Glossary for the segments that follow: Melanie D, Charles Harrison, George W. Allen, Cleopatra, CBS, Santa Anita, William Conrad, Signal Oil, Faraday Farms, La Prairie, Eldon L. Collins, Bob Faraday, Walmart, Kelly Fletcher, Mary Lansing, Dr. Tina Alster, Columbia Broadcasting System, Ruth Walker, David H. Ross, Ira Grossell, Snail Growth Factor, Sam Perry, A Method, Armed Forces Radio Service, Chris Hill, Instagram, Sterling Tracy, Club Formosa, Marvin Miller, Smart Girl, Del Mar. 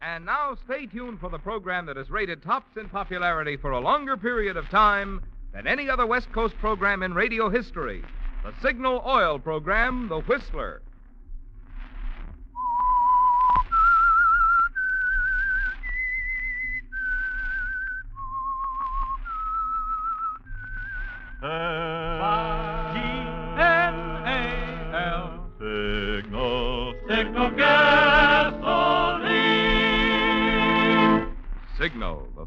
And now stay tuned for the program that is rated tops in popularity for a longer period of time than any other West Coast program in radio history, the Signal Oil program, The Whistler. Signal. Signal gasoline. Signal, the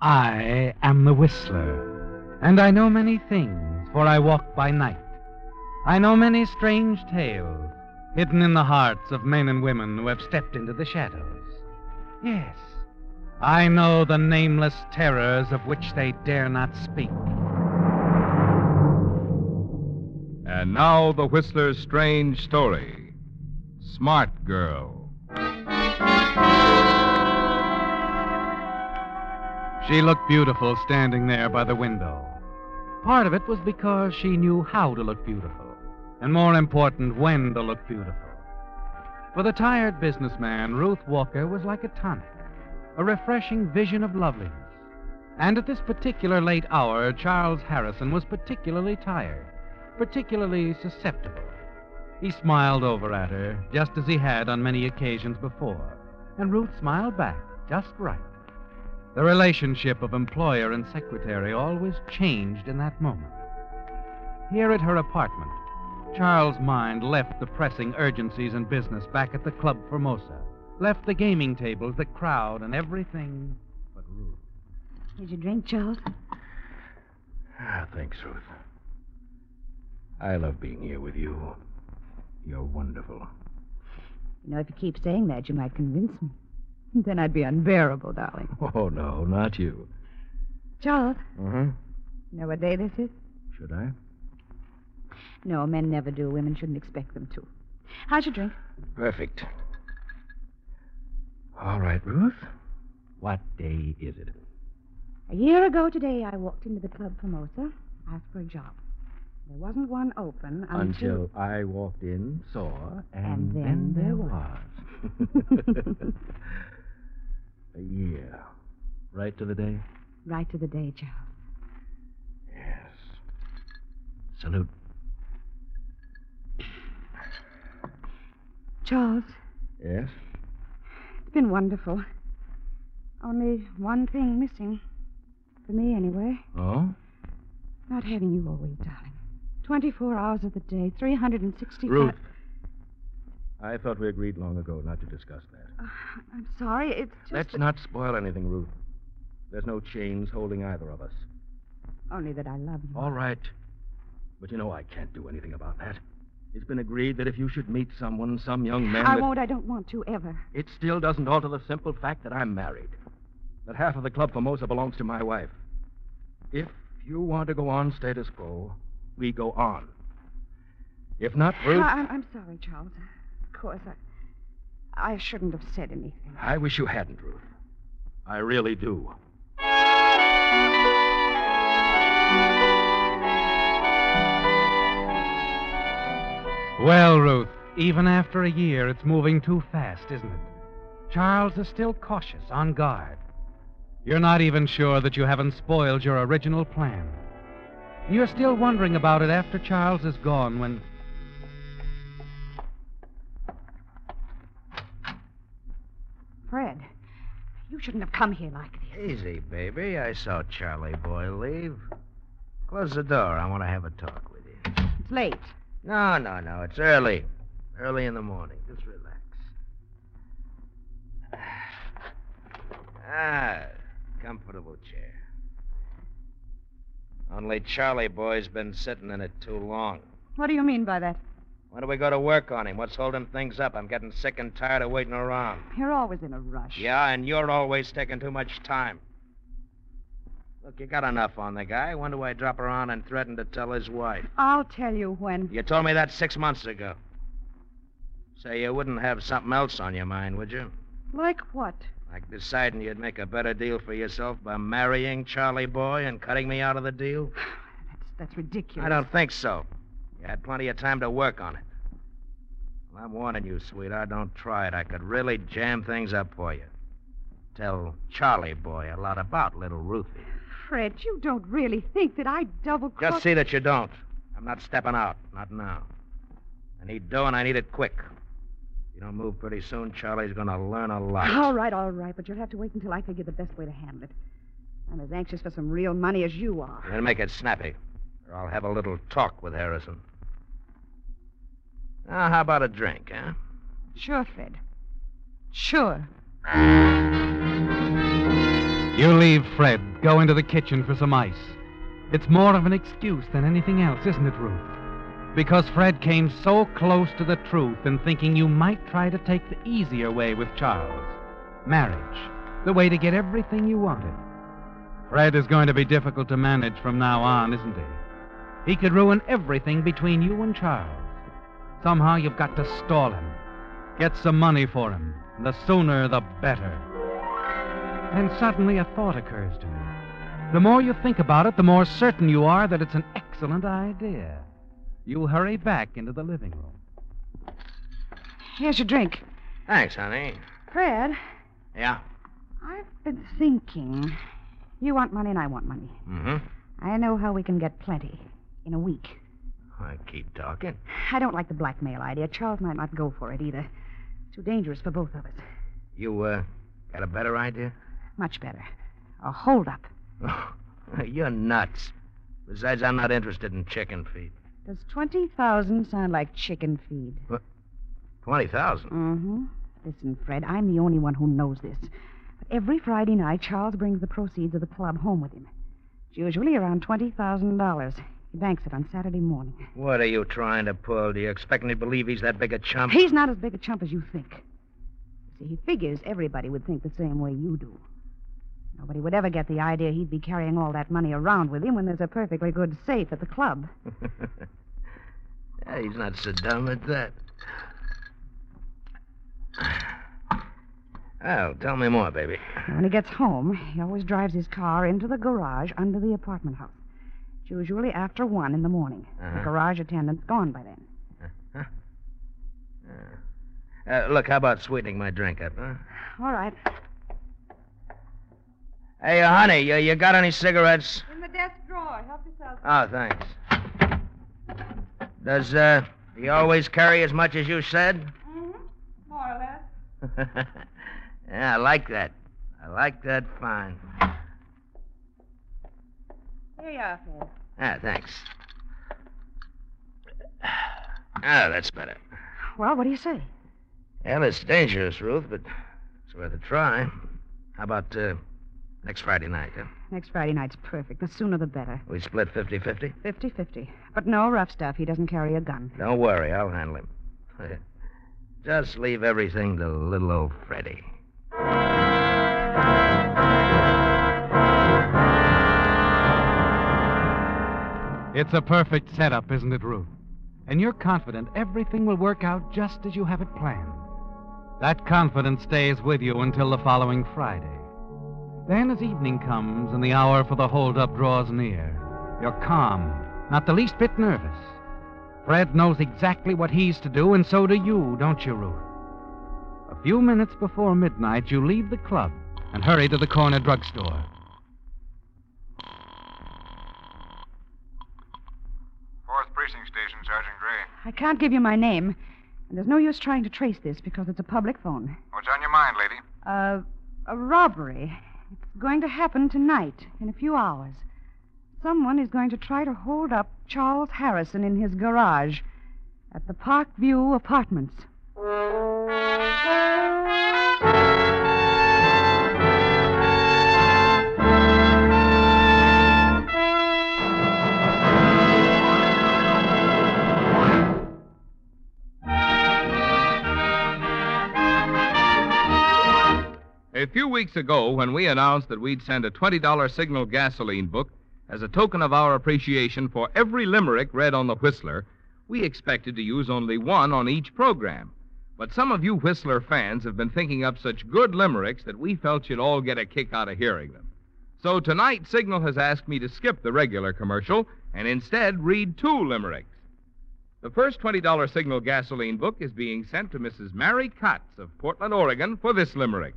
I am the Whistler, and I know many things, for I walk by night. I know many strange tales, hidden in the hearts of men and women who have stepped into the shadows. Yes, I know the nameless terrors of which they dare not speak. And now the Whistler's strange story, Smart Girl. She looked beautiful standing there by the window. Part of it was because she knew how to look beautiful, and more important, when to look beautiful. For the tired businessman, Ruth Walker was like a tonic, a refreshing vision of loveliness. And at this particular late hour, Charles Harrison was particularly tired, particularly susceptible. He smiled over at her, just as he had on many occasions before, and Ruth smiled back, just right. The relationship of employer and secretary always changed in that moment. Here at her apartment, Charles' mind left the pressing urgencies in business back at the Club Formosa, left the gaming tables, the crowd, and everything but Ruth. Did you drink, Charles? Thanks, Ruth. I love being here with you. You're wonderful. You know, if you keep saying that, you might convince me. Then I'd be unbearable, darling. Oh, no, not you. Charles? Mm-hmm. You know what day this is? Should I? No, men never do. Women shouldn't expect them to. How's your drink? Perfect. All right, Ruth. What day is it? A year ago today, I walked into the Club Formosa, asked for a job. There wasn't one open until I walked in, saw, and then there was. A year. Right to the day? Right to the day, Charles. Yes. Salute. Charles. Yes? It's been wonderful. Only one thing missing. For me, anyway. Oh? Not having you always, darling. 24 hours of the day, 365... Ruth. I thought we agreed long ago not to discuss that. I'm sorry, it's just... Let's not spoil anything, Ruth. There's no chains holding either of us. Only that I love you. All right. But you know I can't do anything about that. It's been agreed that if you should meet someone, some young man... I don't want to, ever. It still doesn't alter the simple fact that I'm married. That half of the Club Formosa belongs to my wife. If you want to go on status quo... we go on. If not, Ruth... I'm sorry, Charles. Of course, I shouldn't have said anything. I wish you hadn't, Ruth. I really do. Well, Ruth, even after a year, it's moving too fast, isn't it? Charles is still cautious, on guard. You're not even sure that you haven't spoiled your original plan. You're still wondering about it after Charles is gone when... Fred, you shouldn't have come here like this. Easy, baby. I saw Charlie boy leave. Close the door. I want to have a talk with you. It's late. No. It's early. Early in the morning. Just relax. Ah, comfortable chair. Only Charlie boy's been sitting in it too long. What do you mean by that? When do we go to work on him? What's holding things up? I'm getting sick and tired of waiting around. You're always in a rush. Yeah, and you're always taking too much time. Look, you got enough on the guy. When do I drop around and threaten to tell his wife? I'll tell you when. You told me that 6 months ago. Say, you wouldn't have something else on your mind, would you? Like what? Like deciding you'd make a better deal for yourself by marrying Charlie Boy and cutting me out of the deal? That's ridiculous. I don't think so. You had plenty of time to work on it. Well, I'm warning you, sweetheart. Don't try it. I could really jam things up for you. Tell Charlie Boy a lot about little Ruthie. Fred, you don't really think that I double-crossed... Just see that you don't. I'm not stepping out. Not now. I need dough, and I need it quick. You don't move pretty soon, Charlie's going to learn a lot. All right, but you'll have to wait until I figure the best way to handle it. I'm as anxious for some real money as you are. Then make it snappy, or I'll have a little talk with Harrison. Now, how about a drink, huh? Sure, Fred. Sure. You leave Fred. Go into the kitchen for some ice. It's more of an excuse than anything else, isn't it, Ruth? Because Fred came so close to the truth in thinking you might try to take the easier way with Charles. Marriage. The way to get everything you wanted. Fred is going to be difficult to manage from now on, isn't he? He could ruin everything between you and Charles. Somehow you've got to stall him. Get some money for him. The sooner, the better. Then suddenly a thought occurs to me. The more you think about it, the more certain you are that it's an excellent idea. You hurry back into the living room. Here's your drink. Thanks, honey. Fred. Yeah? I've been thinking. You want money and I want money. Mm-hmm. I know how we can get plenty in a week. I keep talking. I don't like the blackmail idea. Charles might not go for it either. It's too dangerous for both of us. You, got a better idea? Much better. A holdup. Oh, you're nuts. Besides, I'm not interested in chicken feed. Does 20,000 sound like chicken feed? What? 20,000? Mm-hmm. Listen, Fred, I'm the only one who knows this. But every Friday night, Charles brings the proceeds of the club home with him. It's usually around $20,000. He banks it on Saturday morning. What are you trying to pull? Do you expect me to believe he's that big a chump? He's not as big a chump as you think. See, he figures everybody would think the same way you do. Nobody would ever get the idea he'd be carrying all that money around with him when there's a perfectly good safe at the club. Yeah, he's not so dumb at that. Well, tell me more, baby. When he gets home, he always drives his car into the garage under the apartment house. It's usually after 1 a.m. Uh-huh. The garage attendant's gone by then. Uh-huh. Look, how about sweetening my drink up, huh? All right. Hey, honey, you got any cigarettes? In the desk drawer. Help yourself. Oh, thanks. Does, he always carry as much as you said? Mm-hmm. More or less. Yeah, I like that. I like that fine. Here you are, Fred. Ah, thanks. Ah, that's better. Well, what do you say? Well, it's dangerous, Ruth, but it's worth a try. How about, next Friday night, huh? Next Friday night's perfect. The sooner the better. We split 50-50? 50-50. But no rough stuff. He doesn't carry a gun. Don't worry. I'll handle him. Just leave everything to little old Freddy. It's a perfect setup, isn't it, Ruth? And you're confident everything will work out just as you have it planned. That confidence stays with you until the following Friday. Then as evening comes and the hour for the hold-up draws near, you're calm, not the least bit nervous. Fred knows exactly what he's to do, and so do you, don't you, Ruth? A few minutes before midnight, you leave the club and hurry to the corner drugstore. Fourth Precinct Station, Sergeant Gray. I can't give you my name, and there's no use trying to trace this because it's a public phone. What's on your mind, lady? A robbery. It's going to happen tonight, in a few hours. Someone is going to try to hold up Charles Harrison in his garage at the Parkview apartments. A few weeks ago, when we announced that we'd send a $20 Signal gasoline book as a token of our appreciation for every limerick read on the Whistler, we expected to use only one on each program. But some of you Whistler fans have been thinking up such good limericks that we felt you'd all get a kick out of hearing them. So tonight, Signal has asked me to skip the regular commercial and instead read two limericks. The first $20 Signal gasoline book is being sent to Mrs. Mary Cotts of Portland, Oregon, for this limerick.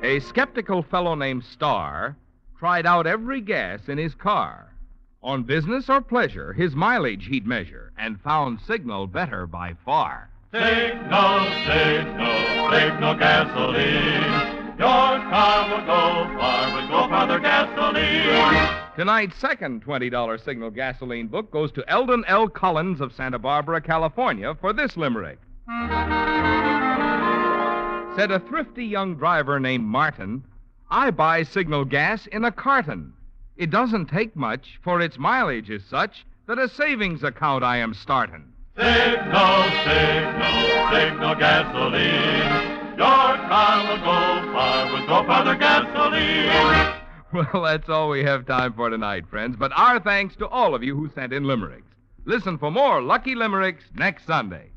A skeptical fellow named Starr tried out every gas in his car. On business or pleasure, his mileage he'd measure and found Signal better by far. Signal, Signal, Signal gasoline. Your car will go far, will go farther gasoline. Tonight's second $20 Signal gasoline book goes to Eldon L. Collins of Santa Barbara, California, for this limerick. Said a thrifty young driver named Martin, I buy Signal gas in a carton. It doesn't take much, for its mileage is such that a savings account I am startin'. Signal, Signal, Signal gasoline. Your car will go far, will go farther gasoline. Well, that's all we have time for tonight, friends. But our thanks to all of you who sent in limericks. Listen for more Lucky Limericks next Sunday.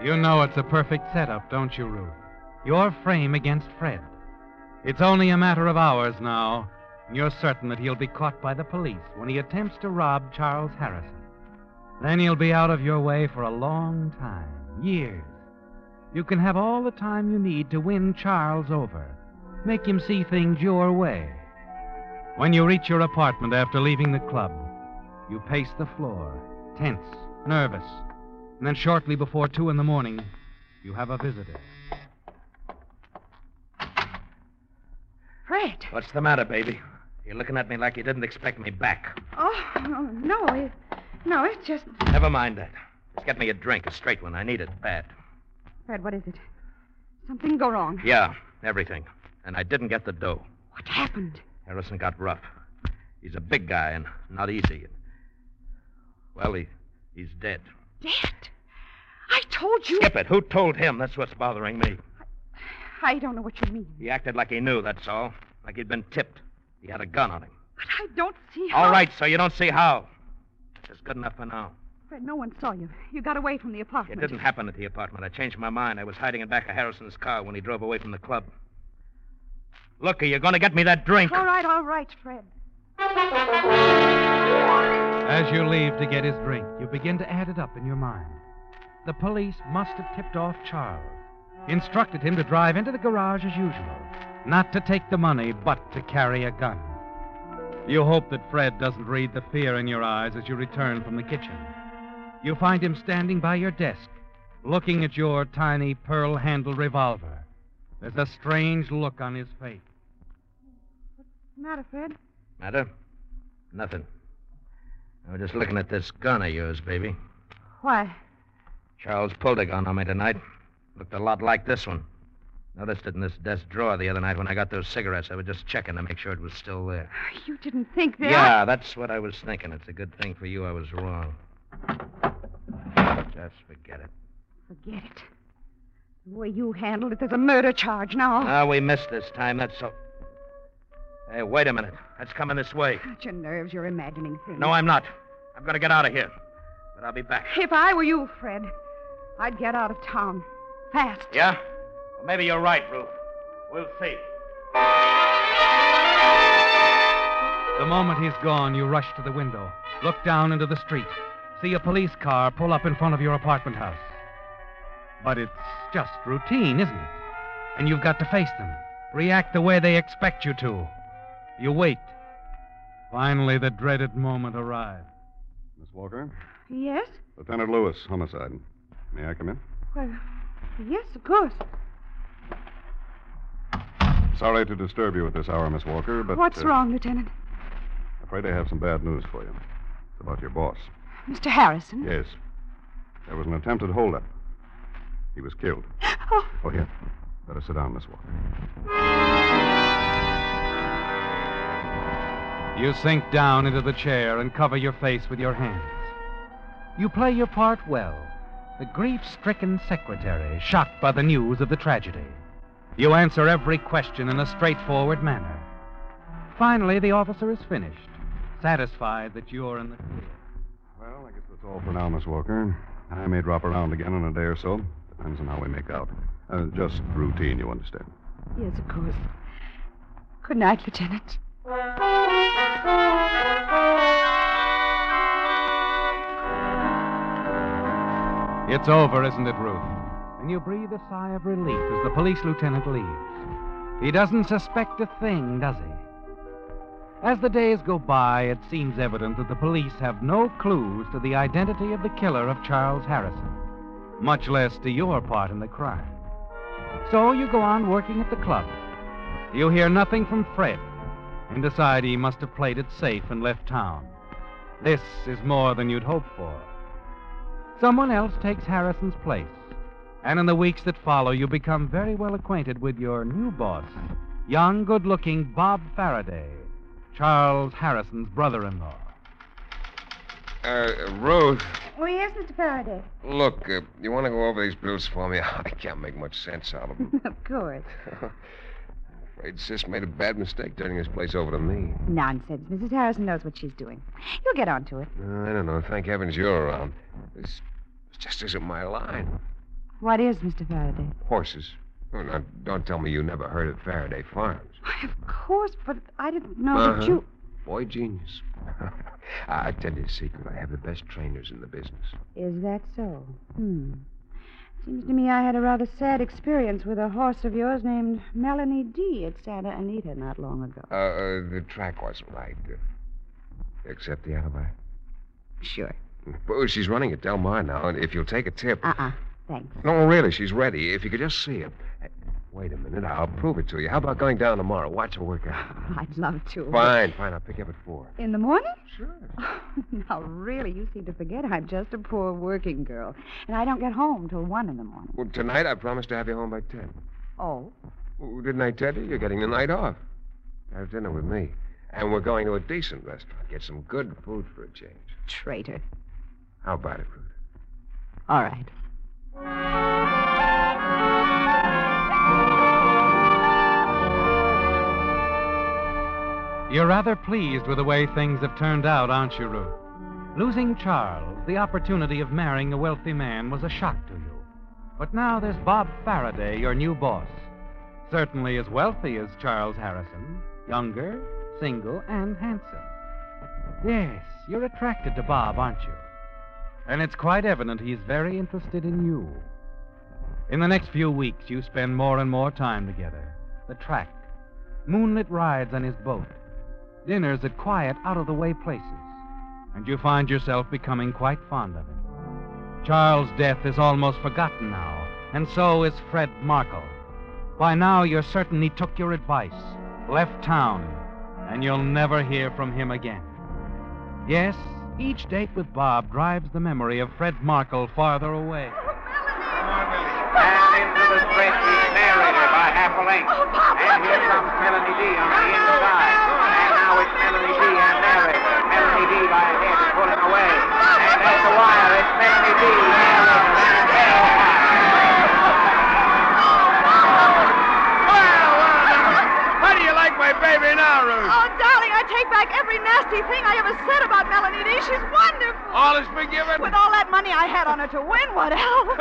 You know it's a perfect setup, don't you, Ruth? Your frame against Fred. It's only a matter of hours now, and you're certain that he'll be caught by the police when he attempts to rob Charles Harrison. Then he'll be out of your way for a long time, years. You can have all the time you need to win Charles over, make him see things your way. When you reach your apartment after leaving the club, you pace the floor, tense, nervous. And then shortly before 2 a.m, you have a visitor. Fred. What's the matter, baby? You're looking at me like you didn't expect me back. Oh, no. It's just... Never mind that. Just get me a drink, a straight one. I need it bad. Fred, what is it? Something go wrong? Yeah, everything. And I didn't get the dough. What happened? Harrison got rough. He's a big guy and not easy. Well, he's dead. Dead? I told you... Skip it. Who told him? That's what's bothering me. I don't know what you mean. He acted like he knew, that's all. Like he'd been tipped. He had a gun on him. But I don't see how... All right, so you don't see how. It's just good enough for now. Fred, no one saw you. You got away from the apartment. It didn't happen at the apartment. I changed my mind. I was hiding in back of Harrison's car when he drove away from the club. Look, are you going to get me that drink? All right, Fred. As you leave to get his drink, you begin to add it up in your mind. The police must have tipped off Charles, instructed him to drive into the garage as usual, not to take the money, but to carry a gun. You hope that Fred doesn't read the fear in your eyes as you return from the kitchen. You find him standing by your desk, looking at your tiny pearl-handled revolver. There's a strange look on his face. What's the matter, Fred? Matter? Nothing. I was just looking at this gun of yours, baby. Why? Charles pulled a gun on me tonight. Looked a lot like this one. Noticed it in this desk drawer the other night when I got those cigarettes. I was just checking to make sure it was still there. You didn't think that? Yeah, that's what I was thinking. It's a good thing for you I was wrong. Just forget it. Forget it? The way you handled it, there's a murder charge now. No, we missed this time, that's so... Hey, wait a minute. That's coming this way. Got your nerves. You're imagining things. No, I'm not. I've got to get out of here. But I'll be back. If I were you, Fred, I'd get out of town. Fast. Yeah? Well, maybe you're right, Ruth. We'll see. The moment he's gone, you rush to the window. Look down into the street. See a police car pull up in front of your apartment house. But it's just routine, isn't it? And you've got to face them. React the way they expect you to. You wait. Finally, the dreaded moment arrives. Miss Walker? Yes? Lieutenant Lewis, homicide. May I come in? Well, yes, of course. Sorry to disturb you at this hour, Miss Walker, but... What's wrong, Lieutenant? I'm afraid I have some bad news for you. It's about your boss. Mr. Harrison? Yes. There was an attempted holdup. He was killed. Oh, here. Let her sit down, Miss Walker. You sink down into the chair and cover your face with your hands. You play your part well. The grief-stricken secretary, shocked by the news of the tragedy. You answer every question in a straightforward manner. Finally, the officer is finished, satisfied that you're in the clear. Well, I guess that's all for now, Miss Walker. I may drop around again in a day or so. Depends on how we make out. Just routine, you understand. Yes, of course. Good night, Lieutenant. It's over, isn't it, Ruth? And you breathe a sigh of relief as the police lieutenant leaves. He doesn't suspect a thing, does he? As the days go by, it seems evident that the police have no clues to the identity of the killer of Charles Harrison, much less to your part in the crime. So you go on working at the club. You hear nothing from Fred and decide he must have played it safe and left town. This is more than you'd hoped for. Someone else takes Harrison's place, and in the weeks that follow, you become very well acquainted with your new boss, young, good-looking Bob Faraday, Charles Harrison's brother-in-law. Ruth. Oh, yes, Mr. Faraday. Look, you want to go over these bills for me? I can't make much sense out of them. Of course. I'm afraid Sis made a bad mistake turning this place over to me. Nonsense. Mrs. Harrison knows what she's doing. You'll get on to it. I don't know. Thank heavens you're around. This just isn't my line. What is, Mr. Faraday? Horses. Oh, now, don't tell me you never heard of Faraday Farms. Why, of course, but I didn't know that you... Boy genius. I tell you a secret. I have the best trainers in the business. Is that so? Seems to me I had a rather sad experience with a horse of yours named Melanie D. at Santa Anita not long ago. The track wasn't right. Except the alibi. Sure. Well, she's running at Del Mar now, and if you'll take a tip... Thanks. No, really, she's ready. If you could just see her. Wait a minute. I'll prove it to you. How about going down tomorrow? Watch her work out. I'd love to. Fine. I'll pick you up at 4. In the morning? Sure. Oh, now, really, you seem to forget I'm just a poor working girl. And I don't get home till 1 in the morning. Well, tonight I promised to have you home by 10. Oh? Well, didn't I tell you? You're getting the night off. Have dinner with me. And we're going to a decent restaurant. Get some good food for a change. Traitor. How about it, Ruth? All right. You're rather pleased with the way things have turned out, aren't you, Ruth? Losing Charles, the opportunity of marrying a wealthy man, was a shock to you. But now there's Bob Faraday, your new boss. Certainly as wealthy as Charles Harrison, younger, single, and handsome. Yes, you're attracted to Bob, aren't you? And it's quite evident he's very interested in you. In the next few weeks, you spend more and more time together. The track, moonlit rides on his boat, dinners at quiet, out-of-the-way places. And you find yourself becoming quite fond of it. Charles' death is almost forgotten now, and so is Fred Markle. By now, you're certain he took your advice, left town, and you'll never hear from him again. Yes, each date with Bob drives the memory of Fred Markle farther away. Oh, Melanie! And into the Tracy's narrator by half a length. Oh, Bob, and here comes Melanie D on the inside. And now it's Melanie D and narrator. Melanie D by a head pulling away. And at the wire, it's Melanie D, narrator, and how do you like my baby now, Ruth? Oh, darling, I take back every nasty thing I ever said about Melanie D. She's wonderful. All is forgiven? With all that money I had on her to win, what else?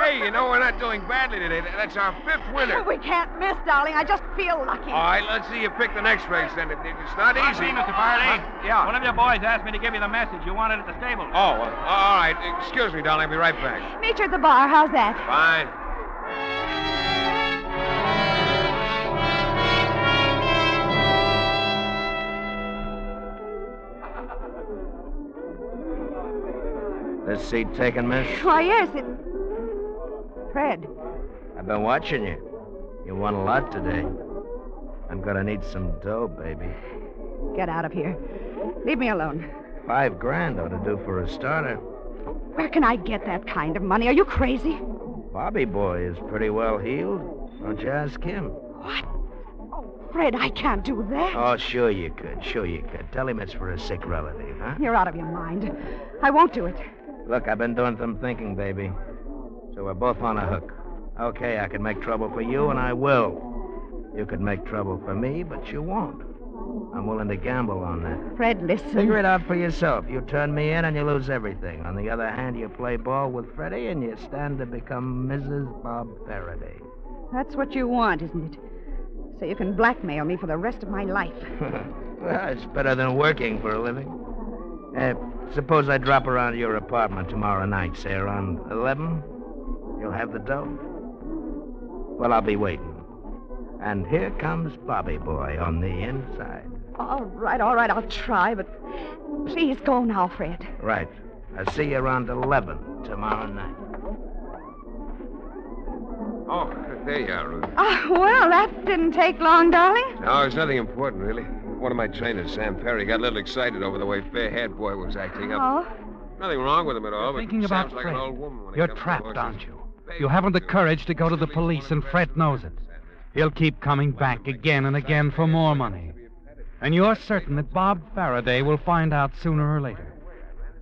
Hey, you know, we're not doing badly today. That's our 5th winner. We can't miss, darling. I just feel lucky. All right, let's see you pick the next race, then. It's not easy. Mr. Faraday. Yeah? One of your boys asked me to give you the message you wanted at the stable. Oh, well, all right. Excuse me, darling. I'll be right back. Meet you at the bar. How's that? Fine. This seat taken, miss? Why, yes, it... Fred. I've been watching you. You won a lot today. I'm going to need some dough, baby. Get out of here. Leave me alone. $5,000 ought to do for a starter. Where can I get that kind of money? Are you crazy? Bobby Boy is pretty well heeled. Don't you ask him? What? Oh, Fred, I can't do that. Oh, sure you could. Sure you could. Tell him it's for a sick relative, huh? You're out of your mind. I won't do it. Look, I've been doing some thinking, baby. So we're both on a hook. Okay, I can make trouble for you, and I will. You could make trouble for me, but you won't. I'm willing to gamble on that. Fred, listen. Figure it out for yourself. You turn me in and you lose everything. On the other hand, you play ball with Freddie and you stand to become Mrs. Bob Faraday. That's what you want, isn't it? So you can blackmail me for the rest of my life. Well, it's better than working for a living. Suppose I drop around to your apartment tomorrow night, say around 11. You'll have the dough. Well, I'll be waiting. And here comes Bobby Boy on the inside. All right, I'll try, but please go now, Fred. Right. I'll see you around 11 tomorrow night. Oh, there you are, Ruth. Oh, well, that didn't take long, darling. No, it's nothing important, really. One of my trainers, Sam Perry, got a little excited over the way Fairhead Boy was acting up. Oh? Nothing wrong with him at all, but thinking about Fred. Like an old woman when you're trapped, aren't you? You haven't the courage to go to the police, and Fred knows it. He'll keep coming back again and again for more money. And you're certain that Bob Faraday will find out sooner or later.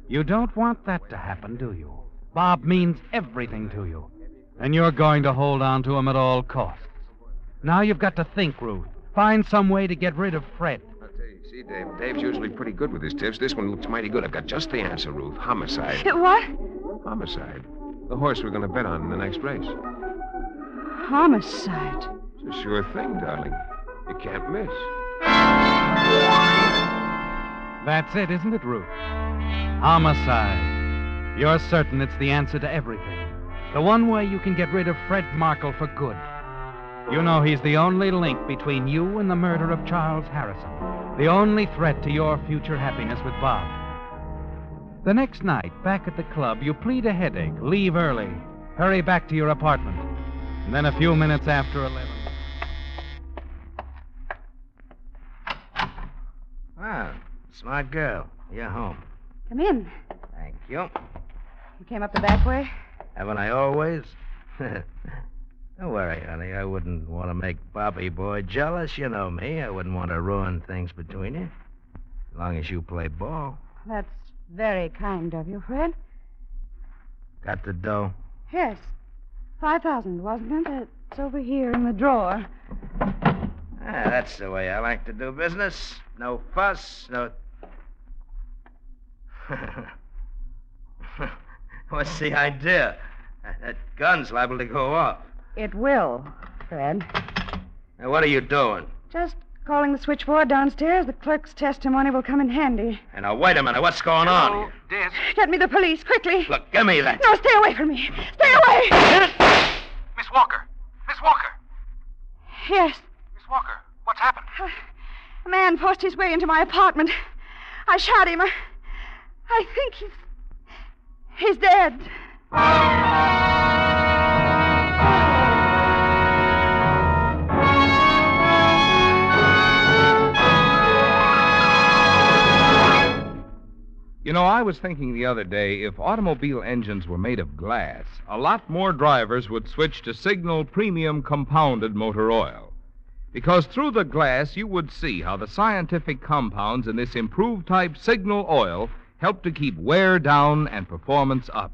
You don't want that to happen, do you? Bob means everything to you. And you're going to hold on to him at all costs. Now you've got to think, Ruth. Find some way to get rid of Fred. I'll tell you, see, Dave, Dave's usually pretty good with his tips. This one looks mighty good. I've got just the answer, Ruth. Homicide. What? Homicide. The horse we're going to bet on in the next race. Homicide. It's a sure thing, darling. You can't miss. That's it, isn't it, Ruth? Homicide. You're certain it's the answer to everything. The one way you can get rid of Fred Markle for good. You know he's the only link between you and the murder of Charles Harrison. The only threat to your future happiness with Bob. The next night, back at the club, you plead a headache, leave early, hurry back to your apartment. And then a few minutes after 11... Wow, smart girl. You're home. Come in. Thank you. You came up the back way? Haven't I always? Don't worry, honey. I wouldn't want to make Bobby Boy jealous. You know me. I wouldn't want to ruin things between you. As long as you play ball. That's very kind of you, Fred. Got the dough? Yes. 5,000, wasn't it? It's over here in the drawer. Ah, that's the way I like to do business. No fuss, no... What's the idea? That gun's liable to go off. It will, Fred. Now, what are you doing? Just calling the switchboard downstairs. The clerk's testimony will come in handy. And now, wait a minute. What's going on here? Desk. Get me the police, quickly. Look, give me that. No, stay away from me. Stay away! Miss Walker. Miss Walker. Yes. Walker, what's happened? A man forced his way into my apartment. I shot him. I think he's dead. You know, I was thinking the other day, if automobile engines were made of glass, a lot more drivers would switch to Signal Premium Compounded Motor Oil. Because through the glass, you would see how the scientific compounds in this improved type Signal Oil help to keep wear down and performance up.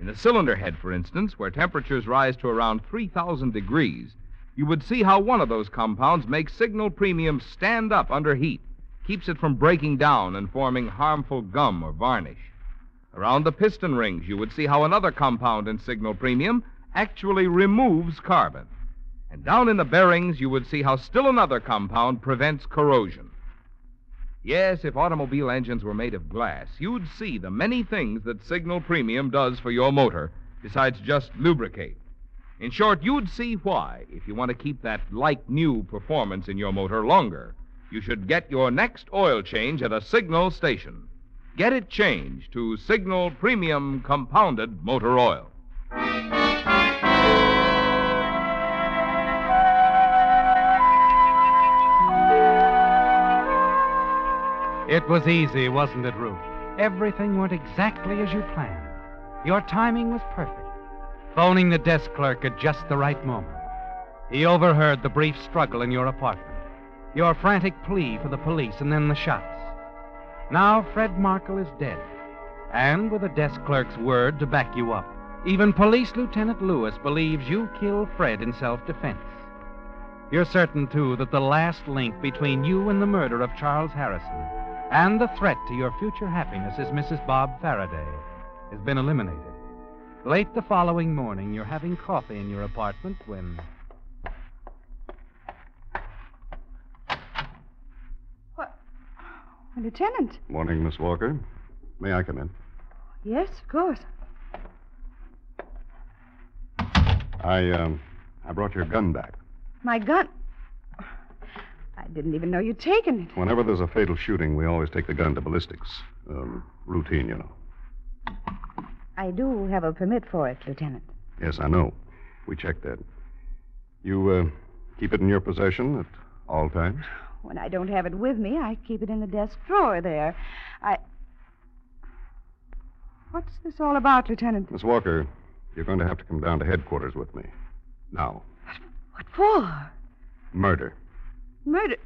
In the cylinder head, for instance, where temperatures rise to around 3,000 degrees, you would see how one of those compounds makes Signal Premium stand up under heat, keeps it from breaking down and forming harmful gum or varnish. Around the piston rings, you would see how another compound in Signal Premium actually removes carbon. And down in the bearings, you would see how still another compound prevents corrosion. Yes, if automobile engines were made of glass, you'd see the many things that Signal Premium does for your motor, besides just lubricate. In short, you'd see why, if you want to keep that like-new performance in your motor longer, you should get your next oil change at a Signal station. Get it changed to Signal Premium Compounded Motor Oil. It was easy, wasn't it, Ruth? Everything went exactly as you planned. Your timing was perfect. Phoning the desk clerk at just the right moment. He overheard the brief struggle in your apartment, your frantic plea for the police, and then the shots. Now Fred Markle is dead, and with the desk clerk's word to back you up, even Police Lieutenant Lewis believes you killed Fred in self-defense. You're certain, too, that the last link between you and the murder of Charles Harrison and the threat to your future happiness as Mrs. Bob Faraday has been eliminated. Late the following morning, you're having coffee in your apartment when... Lieutenant. Morning, Miss Walker. May I come in? Yes, of course. I brought your gun back. My gun? I didn't even know you'd taken it. Whenever there's a fatal shooting, we always take the gun to ballistics. Routine, you know. I do have a permit for it, Lieutenant. Yes, I know. We checked that. You keep it in your possession at all times? When I don't have it with me, I keep it in the desk drawer there. What's this all about, Lieutenant? Miss Walker, you're going to have to come down to headquarters with me. Now. What for? Murder. Murder?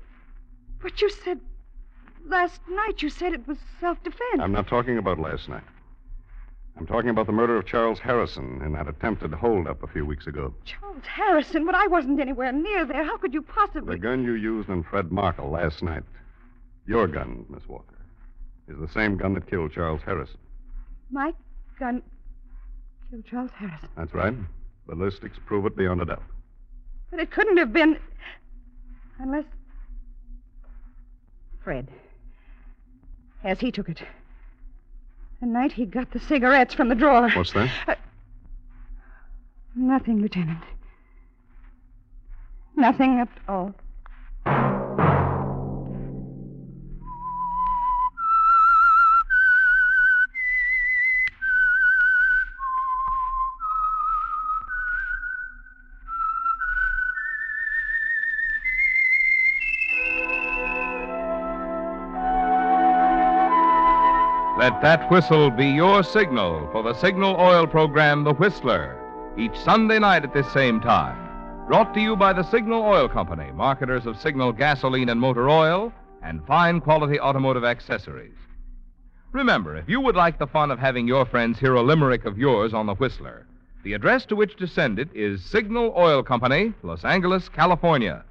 But you said... Last night you said it was self-defense. I'm not talking about last night. I'm talking about the murder of Charles Harrison in that attempted holdup a few weeks ago. Charles Harrison? But I wasn't anywhere near there. How could you possibly... The gun you used on Fred Markle last night, your gun, Miss Walker, is the same gun that killed Charles Harrison. My gun killed Charles Harrison? That's right. Ballistics prove it beyond a doubt. But it couldn't have been... Unless... Fred. As he took it. The night he got the cigarettes from the drawer. What's that? Nothing, Lieutenant. Nothing at all. Let that whistle be your signal for the Signal Oil program, The Whistler, each Sunday night at this same time. Brought to you by the Signal Oil Company, marketers of Signal gasoline and motor oil, and fine quality automotive accessories. Remember, if you would like the fun of having your friends hear a limerick of yours on The Whistler, the address to which to send it is Signal Oil Company, Los Angeles, California.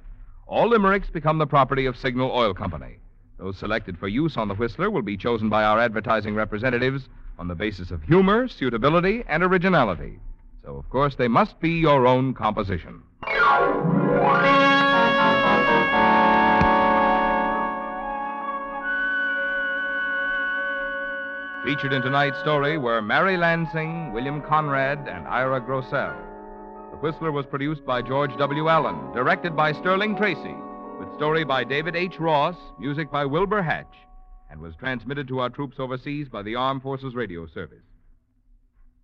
All limericks become the property of Signal Oil Company. Those selected for use on The Whistler will be chosen by our advertising representatives on the basis of humor, suitability, and originality. So, of course, they must be your own composition. Featured in tonight's story were Mary Lansing, William Conrad, and Ira Grossell. The Whistler was produced by George W. Allen, directed by Sterling Tracy, with story by David H. Ross, music by Wilbur Hatch, and was transmitted to our troops overseas by the Armed Forces Radio Service.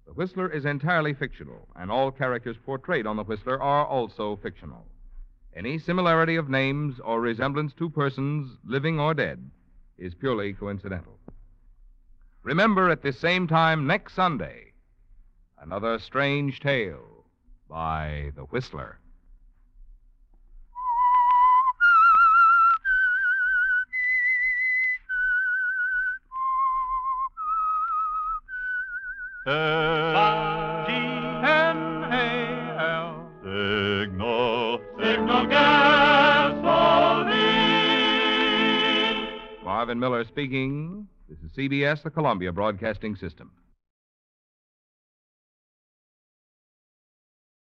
The Whistler is entirely fictional, and all characters portrayed on The Whistler are also fictional. Any similarity of names or resemblance to persons, living or dead, is purely coincidental. Remember, at this same time next Sunday, another strange tale by The Whistler. SIGNAL. Signal gasoline. Marvin Miller speaking. This is CBS, the Columbia Broadcasting System.